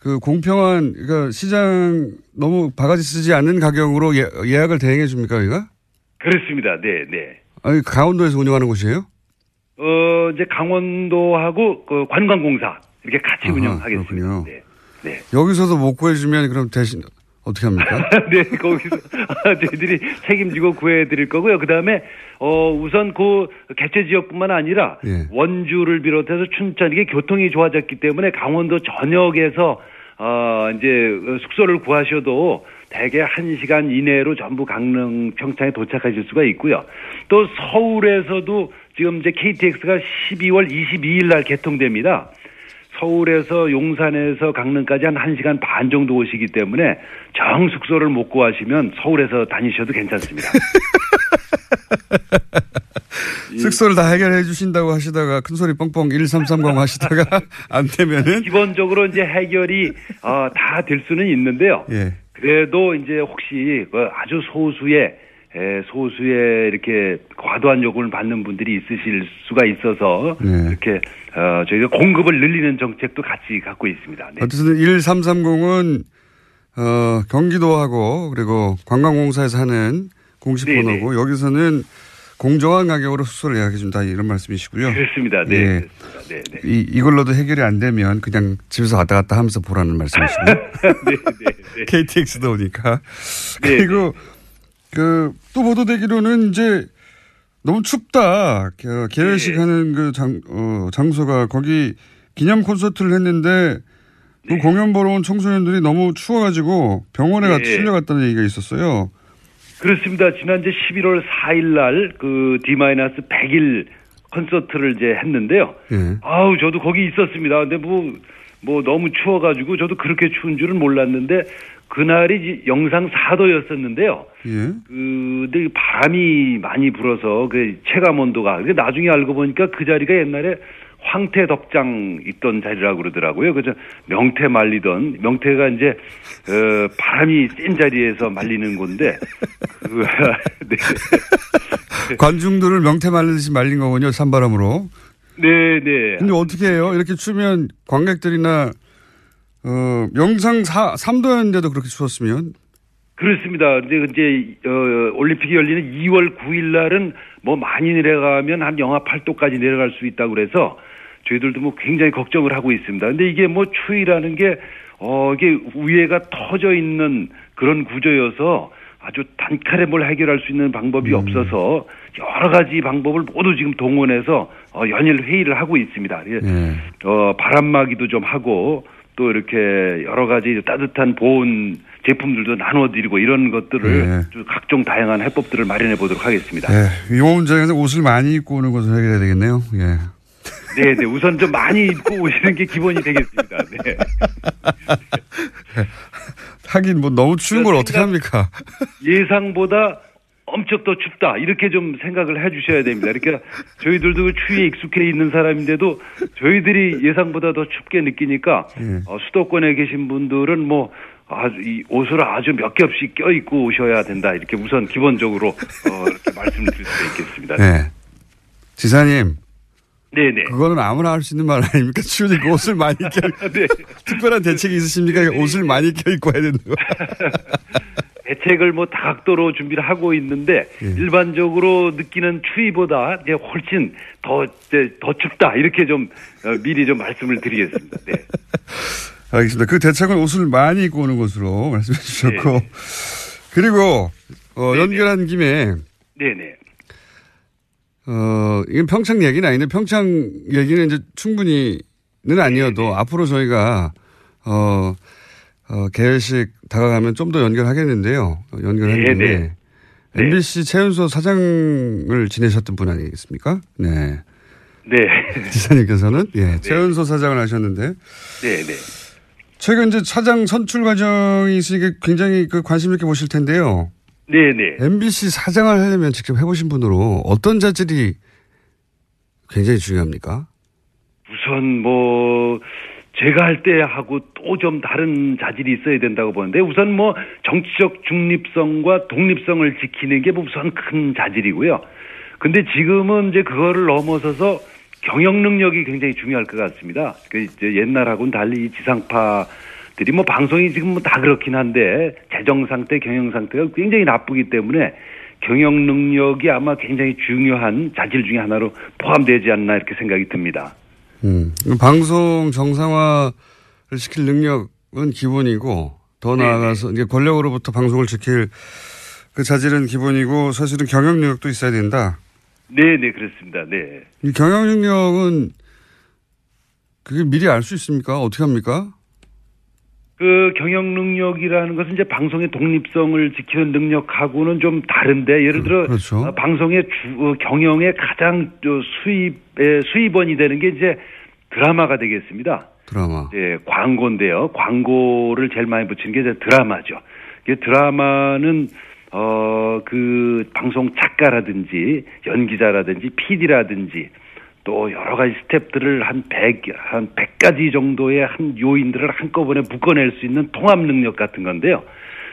그 공평한 그러니까 시장 너무 바가지 쓰지 않는 가격으로 예약을 대행해 줍니까, 여기가? 그렇습니다. 네, 네. 아니, 강원도에서 운영하는 곳이에요? 이제 강원도하고 그 관광공사 이렇게 같이 운영하겠습니다. 네. 네. 여기서도 못 구해 주면 그럼 대신 어떻게 합니까? 네, 거기서 저희들이 책임지고 구해드릴 거고요. 그 다음에 우선 그 개최 지역뿐만 아니라 예. 원주를 비롯해서 춘천 이게 교통이 좋아졌기 때문에 강원도 전역에서 이제 숙소를 구하셔도 대개 1시간 이내로 전부 강릉 평창에 도착하실 수가 있고요. 또 서울에서도 지금 이제 KTX가 12월 22일 날 개통됩니다. 서울에서 용산에서 강릉까지 한 1시간 반 정도 오시기 때문에 정 숙소를 못 구하시면 서울에서 다니셔도 괜찮습니다. 숙소를 다 해결해 주신다고 하시다가 큰소리 뻥뻥 1330 하시다가 안 되면은 기본적으로 이제 해결이 다 될 수는 있는데요. 예. 그래도 이제 혹시 아주 소수의 이렇게 과도한 요금을 받는 분들이 있으실 수가 있어서 네. 이렇게 저희가 공급을 늘리는 정책도 같이 갖고 있습니다. 네. 어쨌든 1330은 경기도하고 그리고 관광공사에서 하는 공식 네네. 번호고 여기서는 공정한 가격으로 숙소를 예약해 준다 이런 말씀이시고요. 그렇습니다. 네. 예. 네, 네. 이걸로도 해결이 안 되면 그냥 집에서 왔다 갔다 하면서 보라는 말씀이시고요. 네, 네, 네. KTX도 오니까. 네, 그리고 네. 또 보도되기로는 이제 너무 춥다. 개회식 네. 하는 장소가 거기 기념 콘서트를 했는데 네. 그 공연 보러 온 청소년들이 너무 추워가지고 병원에 네. 실려갔다는 얘기가 있었어요. 그렇습니다. 지난주 11월 4일 날 그 D-100일 콘서트를 이제 했는데요. 네. 아우, 저도 거기 있었습니다. 근데 뭐 너무 추워가지고 저도 그렇게 추운 줄은 몰랐는데 그날이 영상 4도였었는데요. 예. 근데 바람이 많이 불어서 그 체감 온도가 나중에 알고 보니까 그 자리가 옛날에 황태 덕장 있던 자리라고 그러더라고요. 그래서 명태 말리던 명태가 이제 바람이 센 자리에서 말리는 건데 네. 관중들을 명태 말리듯이 말린 거군요. 찬바람으로. 네네. 근데 어떻게 해요? 이렇게 추면 관객들이나 영상 3도였는데도 그렇게 추웠으면? 그렇습니다. 근데 이제, 올림픽이 열리는 2월 9일 날은 뭐 많이 내려가면 한 영하 8도까지 내려갈 수 있다고 그래서 저희들도 뭐 굉장히 걱정을 하고 있습니다. 근데 이게 뭐 추위라는 게, 이게 위에가 터져 있는 그런 구조여서 아주 단칼에 뭘 해결할 수 있는 방법이 없어서 여러 가지 방법을 모두 지금 동원해서 연일 회의를 하고 있습니다. 바람막이도 좀 하고 또 이렇게 여러 가지 따뜻한 보온 제품들도 나눠드리고 이런 것들을 네. 각종 다양한 해법들을 마련해 보도록 하겠습니다. 네. 용원장에서 옷을 많이 입고 오는 것을 해결해야 되겠네요. 예. 네, 네. 우선 좀 많이 입고 오시는 게 기본이 되겠습니다. 네. 하긴 뭐 너무 추운 걸 어떻게 합니까? 예상보다 엄청 더 춥다 이렇게 좀 생각을 해 주셔야 됩니다. 그러니까 저희들도 추위에 익숙해 있는 사람인데도 저희들이 예상보다 더 춥게 느끼니까 예. 수도권에 계신 분들은 뭐 아주 이 옷을 아주 몇 겹씩 껴입고 오셔야 된다 이렇게 우선 기본적으로 이렇게 말씀드릴 수 있겠습니다. 네, 지사님. 네네. 그거는 아무나 할 수 있는 말 아닙니까? 추우니까 옷을 많이 껴입고. 네. 특별한 대책이 있으십니까? 네. 옷을 많이 껴입고 해야 된다고. 대책을 뭐 다각도로 준비를 하고 있는데 예. 일반적으로 느끼는 추위보다 이제 훨씬 더 춥다 이렇게 좀 미리 좀 말씀을 드리겠습니다. 네. 알겠습니다. 그 대책은 옷을 많이 입고 오는 것으로 말씀해 주셨고 네. 그리고 연결한 김에 네네. 이건 평창 얘기는 아닌데 평창 얘기는 이제 충분히는 아니어도 네네. 앞으로 저희가 개회식 다가가면 좀 더 연결하겠는데요. 연결했는데 MBC 최윤수 사장을 지내셨던 분 아니겠습니까? 네. 네. 지사님께서는 예, 최윤수 사장을 하셨는데. 네, 네. 최근 이제 사장 선출 과정이 있으니까 굉장히 관심 있게 보실 텐데요. 네, 네. MBC 사장을 하려면 직접 해보신 분으로 어떤 자질이 굉장히 중요합니까? 우선 뭐. 제가 할 때 하고 또 좀 다른 자질이 있어야 된다고 보는데 우선 뭐 정치적 중립성과 독립성을 지키는 게 우선 큰 자질이고요. 근데 지금은 이제 그거를 넘어서서 경영 능력이 굉장히 중요할 것 같습니다. 이제 옛날하고는 달리 지상파들이 뭐 방송이 지금 뭐 다 그렇긴 한데 재정 상태, 경영 상태가 굉장히 나쁘기 때문에 경영 능력이 아마 굉장히 중요한 자질 중에 하나로 포함되지 않나 이렇게 생각이 듭니다. 방송 정상화를 시킬 능력은 기본이고 더 나아가서 이제 권력으로부터 방송을 지킬 그 자질은 기본이고 사실은 경영 능력도 있어야 된다. 네네 그렇습니다. 네. 이 경영 능력은 그게 미리 알 수 있습니까? 어떻게 합니까? 그 경영 능력이라는 것은 이제 방송의 독립성을 지키는 능력하고는 좀 다른데 예를 들어 그렇죠. 방송의 경영의 가장 수입원이 되는 게 이제 드라마가 되겠습니다. 드라마. 예, 광고인데요. 광고를 제일 많이 붙이는 게 이제 드라마죠. 이게 드라마는 그 방송 작가라든지 연기자라든지 PD라든지 또 여러 가지 스텝들을 한 100가지 정도의 한 요인들을 한꺼번에 묶어낼 수 있는 통합 능력 같은 건데요.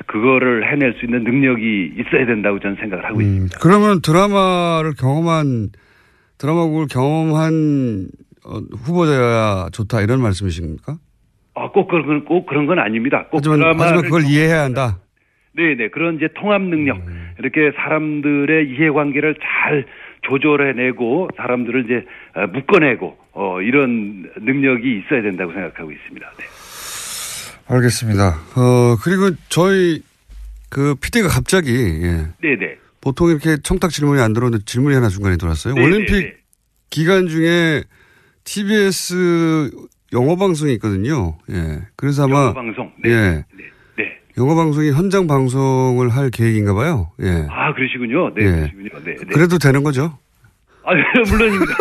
그거를 해낼 수 있는 능력이 있어야 된다고 저는 생각을 하고 있습니다. 그러면 드라마국을 경험한 후보자여야 좋다 이런 말씀이십니까? 아, 꼭 그런 건 아닙니다. 꼭 하지만 그걸 이해해야 한다. 네네. 그런 이제 통합 능력. 이렇게 사람들의 이해관계를 잘 조절해내고 사람들을 이제 묶어내고, 이런 능력이 있어야 된다고 생각하고 있습니다. 네. 알겠습니다. 그리고 저희 그 PD가 갑자기. 예. 네네. 보통 이렇게 청탁 질문이 안 들어오는데 질문이 하나 중간에 들어왔어요. 네네. 올림픽 기간 중에 TBS 영어 방송이 있거든요. 예. 그래서 아마. 영어 방송. 네. 예. 네. 영어 방송이 현장 방송을 할 계획인가 봐요. 예. 아, 그러시군요. 네. 예. 그러시군요. 네, 네. 그래도 되는 거죠? 아, 물론입니다.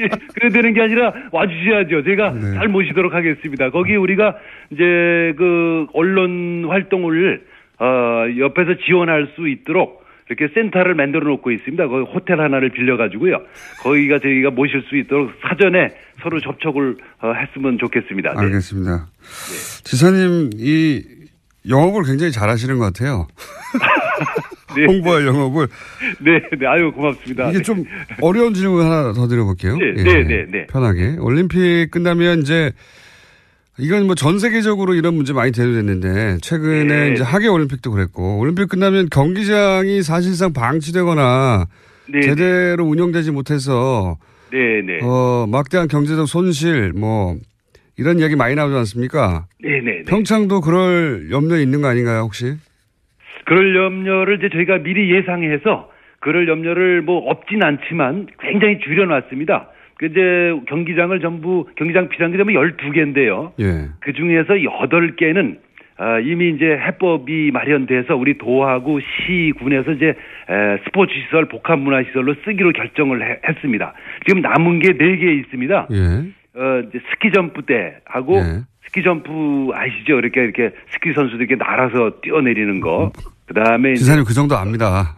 예, 그래도 되는 게 아니라 와주셔야죠. 제가 네. 잘 모시도록 하겠습니다. 거기 우리가 이제 그 언론 활동을, 옆에서 지원할 수 있도록 이렇게 센터를 만들어 놓고 있습니다. 거기 호텔 하나를 빌려가지고요. 거기가 저희가 모실 수 있도록 사전에 서로 접촉을 했으면 좋겠습니다. 네. 알겠습니다. 네. 지사님, 이 영업을 굉장히 잘하시는 것 같아요. 네. 홍보할 영업을. 네, 네, 아유, 고맙습니다. 이게 네. 좀 어려운 질문 하나 더 드려볼게요. 네, 예, 네, 네, 네. 편하게. 올림픽 끝나면 이제 이건 뭐 전 세계적으로 이런 문제 많이 대두됐는데 최근에 네. 이제 하계 올림픽도 그랬고 올림픽 끝나면 경기장이 사실상 방치되거나 네. 제대로 운영되지 못해서 네네. 막대한 경제적 손실 뭐 이런 이야기 많이 나오지 않습니까? 네네. 평창도 그럴 염려 있는 거 아닌가요 혹시? 그럴 염려를 이제 저희가 미리 예상해서 그럴 염려를 뭐 없진 않지만 굉장히 줄여놨습니다. 이제 경기장을 전부 경기장 비상기점이 12개인데요. 예. 그 중에서 8개는 이미 이제 해법이 마련돼서 우리 도하고 시군에서 이제 스포츠 시설, 복합 문화 시설로 쓰기로 결정을 했습니다. 지금 남은 게 4개 있습니다. 예. 이제 스키 점프 때하고 예. 스키 점프 아시죠? 이렇게 스키 선수들 이렇게 날아서 뛰어내리는 거. 그다음에 지사님 그 정도 압니다.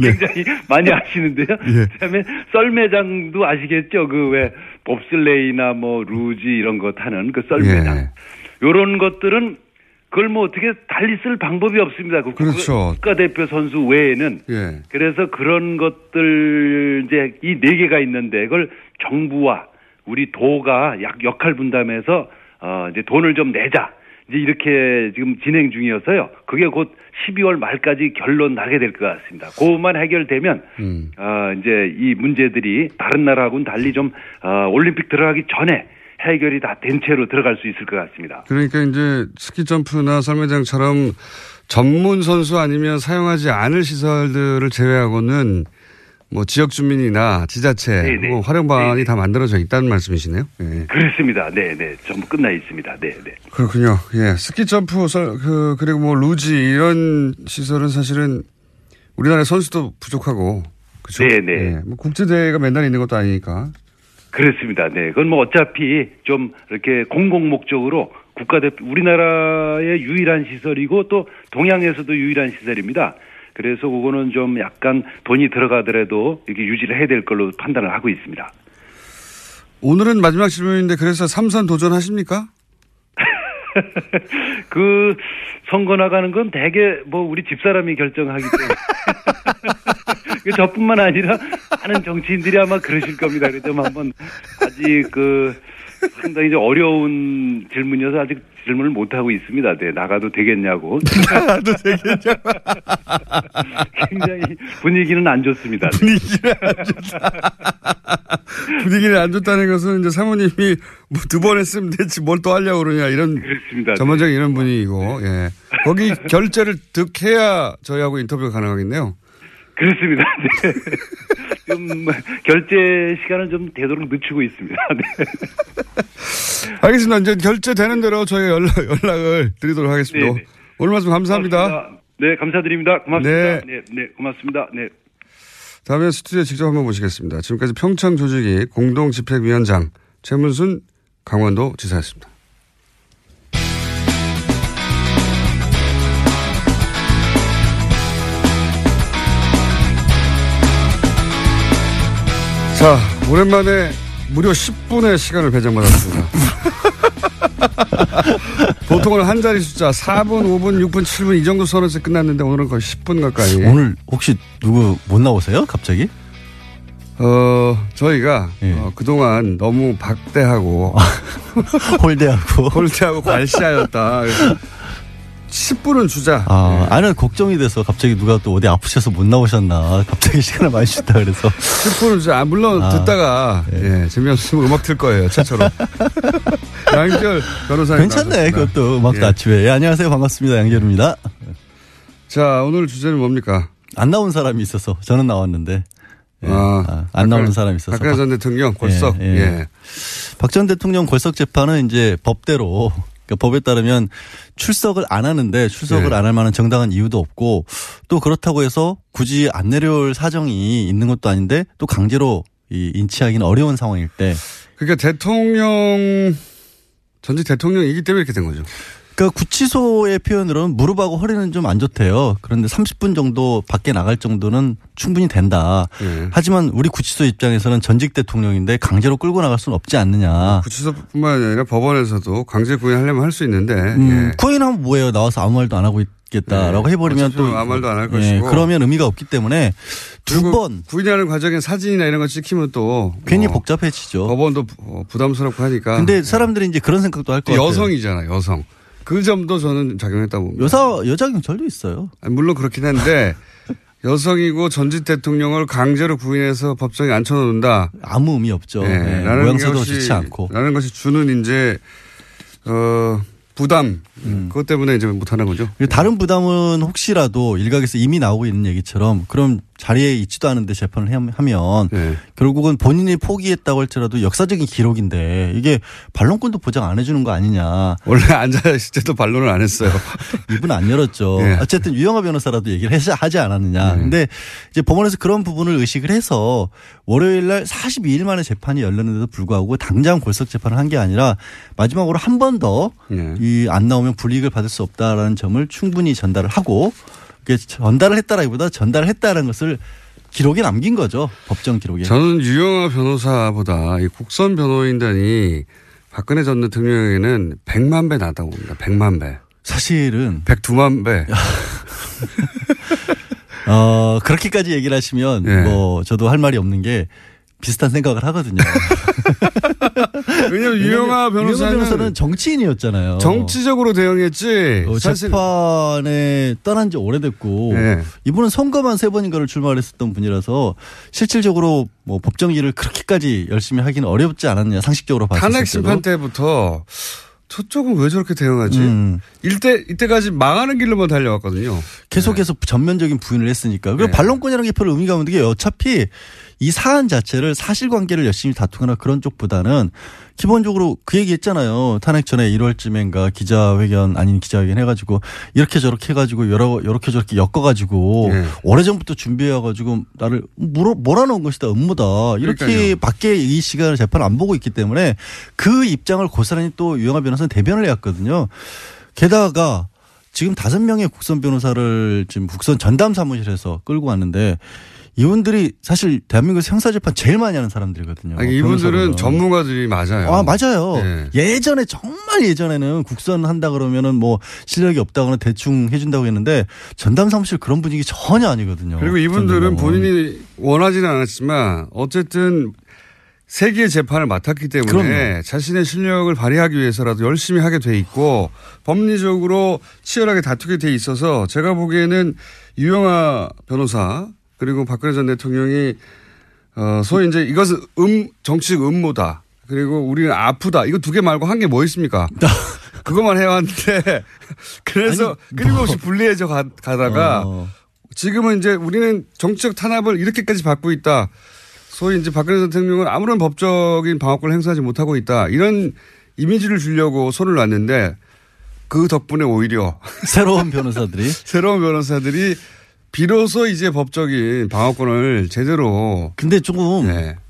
굉장히 네. 많이 아시는데요. 예. 그다음에 썰매장도 아시겠죠. 그 왜 봅슬레이나 뭐 루지 이런 거 타는 그 썰매장. 예. 이런 것들은 그걸 뭐 어떻게 달리 쓸 방법이 없습니다. 그 그렇죠. 국가대표 선수 외에는. 예. 그래서 그런 것들 이제 이 4개가 있는데 그걸 정부와 우리 도가 역할 분담해서 이제 돈을 좀 내자. 이제 이렇게 지금 진행 중이어서요. 그게 곧 12월 말까지 결론 나게 될 것 같습니다. 그것만 해결되면 이제 이 문제들이 다른 나라하고는 달리 좀 올림픽 들어가기 전에 해결이 다 된 채로 들어갈 수 있을 것 같습니다. 그러니까 이제 스키 점프나 썰매장처럼 전문 선수 아니면 사용하지 않을 시설들을 제외하고는 뭐 지역 주민이나 지자체 뭐 활용 방안이 네네. 다 만들어져 있다는 말씀이시네요. 네. 그렇습니다. 네, 네, 전부 끝나 있습니다. 네, 네. 그렇군요. 예, 스키 점프, 그리고 뭐 루지 이런 시설은 사실은 우리나라 선수도 부족하고 그렇죠. 네, 네. 예, 뭐 국제 대회가 맨날 있는 것도 아니니까. 그렇습니다. 네, 그건 뭐 어차피 좀 이렇게 공공 목적으로 국가대표 우리나라의 유일한 시설이고 또 동양에서도 유일한 시설입니다. 그래서 그거는 좀 약간 돈이 들어가더라도 이렇게 유지를 해야 될 걸로 판단을 하고 있습니다. 오늘은 마지막 질문인데 그래서 삼선 도전하십니까? 그 선거 나가는 건 대개 뭐 우리 집사람이 결정하기 때문에 저뿐만 아니라 많은 정치인들이 아마 그러실 겁니다. 그래서 한번 아직 그 상당히 이제 어려운 질문이어서 아직 질문을 못하고 있습니다. 네, 나가도 되겠냐고. 나가도 되겠냐고. 굉장히 분위기는 안 좋습니다. 분위기는 안 좋다. 분위기를 안 좋다는 것은 이제 사모님이 뭐 두 번 했으면 됐지 뭘 또 하려고 그러냐 이런. 그렇습니다. 전반적인 이런 분위기고, 예. 거기 결제를 득해야 저희하고 인터뷰가 가능하겠네요. 그렇습니다. 네. 좀 결제 시간은 좀 되도록 늦추고 있습니다. 네. 알겠습니다. 이제 결제되는 대로 저희가 연락을 드리도록 하겠습니다. 네네. 오늘 말씀 감사합니다. 고맙습니다. 네, 감사드립니다. 고맙습니다. 네. 네, 네, 고맙습니다. 네. 다음에 스튜디오에 직접 한번 모시겠습니다. 지금까지 평창 조직위 공동집행위원장 최문순 강원도 지사였습니다. 자, 오랜만에 무려 10분의 시간을 배정받았습니다. 보통은 한 자리 숫자 4분, 5분, 6분, 7분 이 정도 선에서 끝났는데 오늘은 거의 10분 가까이. 오늘 혹시 누구 못 나오세요? 갑자기? 저희가 예. 그동안 너무 박대하고 홀대하고 괄시하였다. 10분은 주자. 아, 예. 아니, 걱정이 돼서 갑자기 누가 또 어디 아프셔서 못 나오셨나. 갑자기 시간을 많이 줬다 그래서. 10분은 주자. 아, 물론 듣다가, 예, 재미없으면 음악 틀 거예요. 최초로. 양결 변호사님. 괜찮네. 나왔습니다. 그것도 음악도 예. 아침에. 예, 안녕하세요. 반갑습니다. 양결입니다. 자, 오늘 주제는 뭡니까? 안 나온 사람이 있어서. 저는 나왔는데. 예. 안 나오는 사람이 있어서. 박근혜 전 대통령 골석. 예. 예. 박 전 대통령 골석 재판은 이제 법대로 그러니까 법에 따르면 출석을 안 하는데 출석을 네. 안 할 만한 정당한 이유도 없고 또 그렇다고 해서 굳이 안 내려올 사정이 있는 것도 아닌데 또 강제로 인치하기는 어려운 상황일 때. 그러니까 대통령 전직 대통령이기 때문에 이렇게 된 거죠. 그러니까 구치소의 표현으로는 무릎하고 허리는 좀 안 좋대요. 그런데 30분 정도 밖에 나갈 정도는 충분히 된다. 예. 하지만 우리 구치소 입장에서는 전직 대통령인데 강제로 끌고 나갈 수는 없지 않느냐. 구치소뿐만 아니라 법원에서도 강제 구인하려면 할 수 있는데. 예. 구인하면 뭐예요? 나와서 아무 말도 안 하고 있겠다라고 예. 해버리면 또 아무 말도 안 할 것이고. 예. 그러면 의미가 없기 때문에 두 번. 구인하는 과정에 사진이나 이런 거 찍히면 또 괜히 복잡해지죠. 법원도 부담스럽고 하니까. 근데 사람들이 이제 그런 생각도 할 것 같아요. 여성이잖아요. 여성. 그 점도 저는 작용했다고 봅니다. 여자 경찰도 있어요. 아니, 물론 그렇긴 한데 여성이고 전직 대통령을 강제로 구인해서 법정에 앉혀놓는다. 아무 의미 없죠. 네, 네. 모양새도 좋지 않고. 라는 것이 주는 이제 부담. 그것 때문에 이제 못하는 거죠. 다른 부담은 혹시라도 일각에서 이미 나오고 있는 얘기처럼 그럼 자리에 있지도 않은데 재판을 하면 네. 결국은 본인이 포기했다고 할지라도 역사적인 기록인데 이게 반론권도 보장 안 해주는 거 아니냐. 원래 앉아있을 때도 반론을 안 했어요. 입은 안 열었죠. 네. 어쨌든 유영하 변호사라도 얘기를 하지 않았느냐. 네. 근데 이제 법원에서 그런 부분을 의식을 해서 월요일 날 42일 만에 재판이 열렸는데도 불구하고 당장 골석 재판을 한 게 아니라 마지막으로 한 번 더 이 안 나오면 불이익을 받을 수 없다라는 점을 충분히 전달을 하고 전달을 했다라기보다 전달했다라는 것을 기록에 남긴 거죠. 법정 기록에. 저는 유영하 변호사보다 이 국선 변호인단이 박근혜 전 대통령에게는 100만 배 낫다고 봅니다. 100만 배. 사실은. 102만 배. 그렇게까지 얘기를 하시면 네. 뭐 저도 할 말이 없는 게 비슷한 생각을 하거든요. 왜냐하면 유영하 변호사는 정치인이었잖아요. 정치적으로 대응했지. 재판에 떠난 지 오래됐고 네. 이분은 선거만 3번인가를 출마했었던 분이라서 실질적으로 뭐 법정 일을 그렇게까지 열심히 하기는 어렵지 않았냐 상식적으로 봤을 때도. 탄핵 심판 때부터 저쪽은 왜 저렇게 대응하지? 이때까지 망하는 길로만 달려왔거든요. 계속해서 네. 전면적인 부인을 했으니까. 그리고 네. 반론권이라는 게 별로 의미가 없는 게 어차피 이 사안 자체를 사실관계를 열심히 다투거나 그런 쪽보다는 기본적으로 그 얘기 했잖아요. 탄핵 전에 1월쯤인가 기자회견 해가지고 이렇게 저렇게 해가지고 이렇게 저렇게 엮어가지고 네. 오래전부터 준비해가지고 나를 몰아놓은 것이다. 음모다. 이렇게 그러니까요. 밖에 이 시간을 재판 안 보고 있기 때문에 그 입장을 고스란히 또 유영하 변호사는 대변을 해왔거든요. 게다가 지금 5명의 국선 변호사를 지금 국선 전담 사무실에서 끌고 왔는데 이분들이 사실 대한민국에서 형사재판 제일 많이 하는 사람들이거든요. 아니, 이분들은 전문가들이 맞아요. 아, 맞아요. 네. 예전에 정말 예전에는 국선 한다 그러면은 뭐 실력이 없다거나 대충 해준다고 했는데 전담 사무실 그런 분위기 전혀 아니거든요. 그리고 이분들은 본인이 원하지는 않았지만 어쨌든 세 개의 재판을 맡았기 때문에 그럼요. 자신의 실력을 발휘하기 위해서라도 열심히 하게 돼 있고 법리적으로 치열하게 다투게 돼 있어서 제가 보기에는 유영하 변호사 그리고 박근혜 전 대통령이 소위 이제 이것은 정치적 음모다. 그리고 우리는 아프다. 이거 두 개 말고 한 게 뭐 있습니까? 그것만 해왔는데 그래서 끊임없이 불리해져 가다가 지금은 이제 우리는 정치적 탄압을 이렇게까지 받고 있다. 소위 이제 박근혜 대통령은 아무런 법적인 방어권을 행사하지 못하고 있다. 이런 이미지를 주려고 손을 놨는데 그 덕분에 오히려 새로운 변호사들이 비로소 이제 법적인 방어권을 제대로. 근데 조금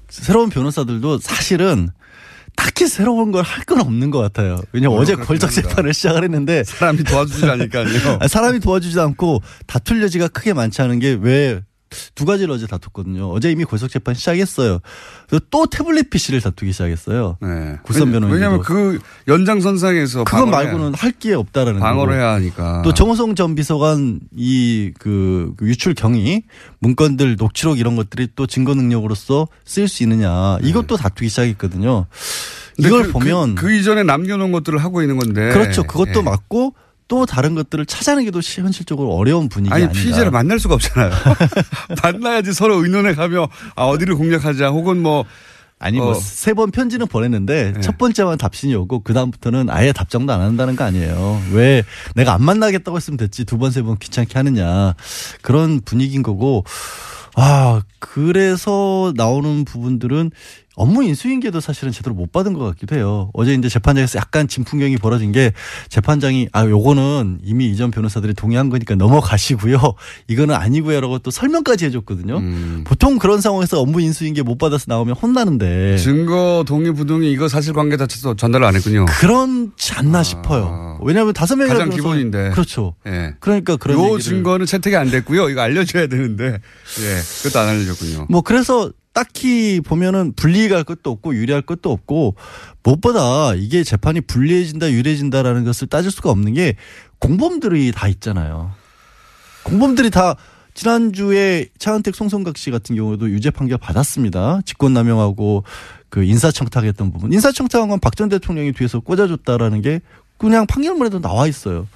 새로운 변호사들도 사실은 딱히 새로운 걸 할 건 없는 것 같아요. 왜냐하면 어제 걸작 재판을 시작을 했는데 사람이 도와주지 않으니까요. 사람이 도와주지 않고 다툴 여지가 크게 많지 않은 게 왜 두 가지를 어제 다퉜거든요. 어제 이미 골석 재판 시작했어요. 그래서 또 태블릿 PC를 다투기 시작했어요. 네. 고선 변호인. 왜냐하면 그 연장선상에서 그거 말고는 할 게 없다라는. 방어를 해야 하니까. 또 정호성 전 비서관 이 그 유출 경위 문건들 녹취록 이런 것들이 또 증거 능력으로서 쓰일 수 있느냐 이것도 다투기 시작했거든요. 이걸 보면 그 이전에 남겨놓은 것들을 하고 있는 건데. 그렇죠. 그것도 맞고. 또 다른 것들을 찾아내기도 현실적으로 어려운 분위기 아닌가. 피의자를 만날 수가 없잖아요. 만나야지 서로 의논해 가며 어디를 공략하자 혹은 뭐. 아니 뭐 세 번 편지는 보냈는데 첫 번째만 답신이 오고 그다음부터는 아예 답장도 안 한다는 거 아니에요. 왜 내가 안 만나겠다고 했으면 됐지 두 번 세 번 귀찮게 하느냐. 그런 분위기인 거고. 아 그래서 나오는 부분들은 업무 인수인계도 사실은 제대로 못 받은 것 같기도 해요. 어제 이제 재판장에서 약간 진풍경이 벌어진 게 재판장이 요거는 이미 이전 변호사들이 동의한 거니까 넘어가시고요. 이거는 아니고요라고 또 설명까지 해줬거든요. 보통 그런 상황에서 업무 인수인계 못 받아서 나오면 혼나는데. 증거 동의 부동의 이거 사실관계 자체도 전달을 안 했군요. 그렇지 않나 싶어요. 왜냐하면 5명이라고 가장 기본인데. 그렇죠. 예. 그러니까 그런 요 얘기를. 증거는 채택이 안 됐고요. 이거 알려줘야 되는데. 예. 그것도 안 알려줬군요. 뭐 그래서. 딱히 보면은 불리할 것도 없고 유리할 것도 없고 무엇보다 이게 재판이 불리해진다 유리해진다라는 것을 따질 수가 없는 게 공범들이 다 있잖아요. 공범들이 다 지난주에 차은택 송성각 씨 같은 경우도 유죄 판결 받았습니다. 직권남용하고 그 인사청탁했던 부분. 인사청탁한 건 박 전 대통령이 뒤에서 꽂아줬다라는 게 그냥 판결문에도 나와 있어요.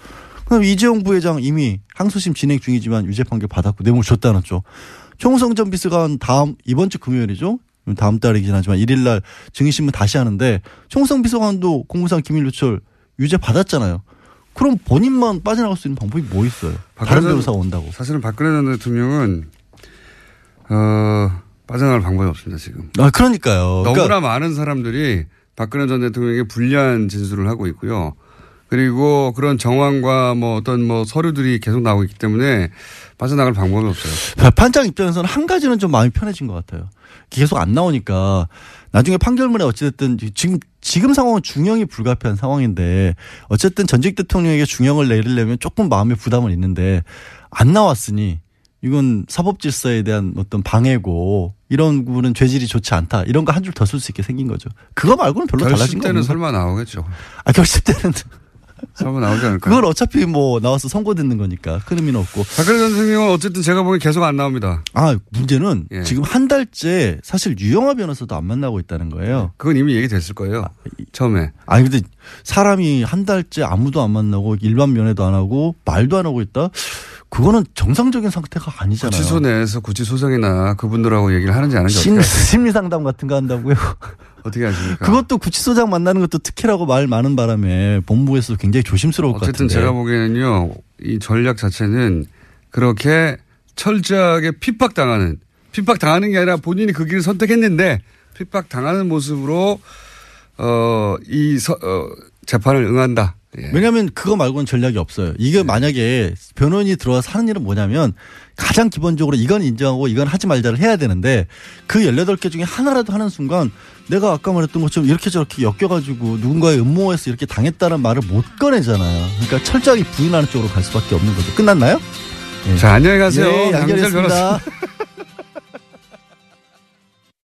그럼 이재용 부회장 이미 항소심 진행 중이지만 유죄 판결 받았고 뇌물 줬다는 쪽. 총성 전 비서관 이번 주 금요일이죠. 다음 달이긴 하지만 1일 날 증인신문 다시 하는데 총성 비서관도 공무상 기밀 유출 유죄 받았잖아요. 그럼 본인만 빠져나갈 수 있는 방법이 뭐 있어요? 다른 변호사가 온다고. 사실은 박근혜 대통령은 빠져나갈 방법이 없습니다. 지금. 그러니까요. 너무나 많은 사람들이 박근혜 전 대통령에게 불리한 진술을 하고 있고요. 그리고 그런 정황과 뭐 어떤 뭐 서류들이 계속 나오고 있기 때문에 빠져나갈 방법이 없어요. 판장 입장에서는 한 가지는 좀 마음이 편해진 것 같아요. 계속 안 나오니까 나중에 판결문에 어찌됐든 지금 상황은 중형이 불가피한 상황인데 어쨌든 전직 대통령에게 중형을 내리려면 조금 마음의 부담은 있는데 안 나왔으니 이건 사법 질서에 대한 어떤 방해고 이런 부분은 죄질이 좋지 않다. 이런 거 한 줄 더 쓸 수 있게 생긴 거죠. 그거 말고는 별로 달라진 거 없는 결십 때는 설마 나오겠죠. 결십 때는. 설마 나오지 않을까요? 그걸 어차피 뭐 나와서 선고 듣는 거니까 큰 의미는 없고. 박근혜 전 대통령은 어쨌든 제가 보기엔 계속 안 나옵니다. 문제는 지금 한 달째 사실 유영하 변호사도 안 만나고 있다는 거예요. 그건 이미 얘기됐을 거예요. 처음에. 근데 사람이 한 달째 아무도 안 만나고 일반 면회도 안 하고 말도 안 하고 있다? 그거는 정상적인 상태가 아니잖아요. 구치소 내에서 구치소장이나 그분들하고 얘기를 하는지 안 하는지 심리상담 같은 거 한다고요? 어떻게 하십니까? 그것도 구치소장 만나는 것도 특혜라고 말 많은 바람에 본부에서 굉장히 조심스러울 것 같은데. 어쨌든 제가 보기에는요. 이 전략 자체는 그렇게 철저하게 핍박당하는 게 아니라 본인이 그 길을 선택했는데 핍박당하는 모습으로 재판을 응한다. 예. 왜냐하면 그거 말고는 전략이 없어요. 이게 만약에 변호인이 들어와서 하는 일은 뭐냐면 가장 기본적으로 이건 인정하고 이건 하지 말자를 해야 되는데 그 18개 중에 하나라도 하는 순간 내가 아까 말했던 것처럼 이렇게 저렇게 엮여가지고 누군가의 음모에서 이렇게 당했다는 말을 못 꺼내잖아요. 그러니까 철저하게 부인하는 쪽으로 갈 수밖에 없는 거죠. 끝났나요? 자 안녕히 가세요. 양결했습니다.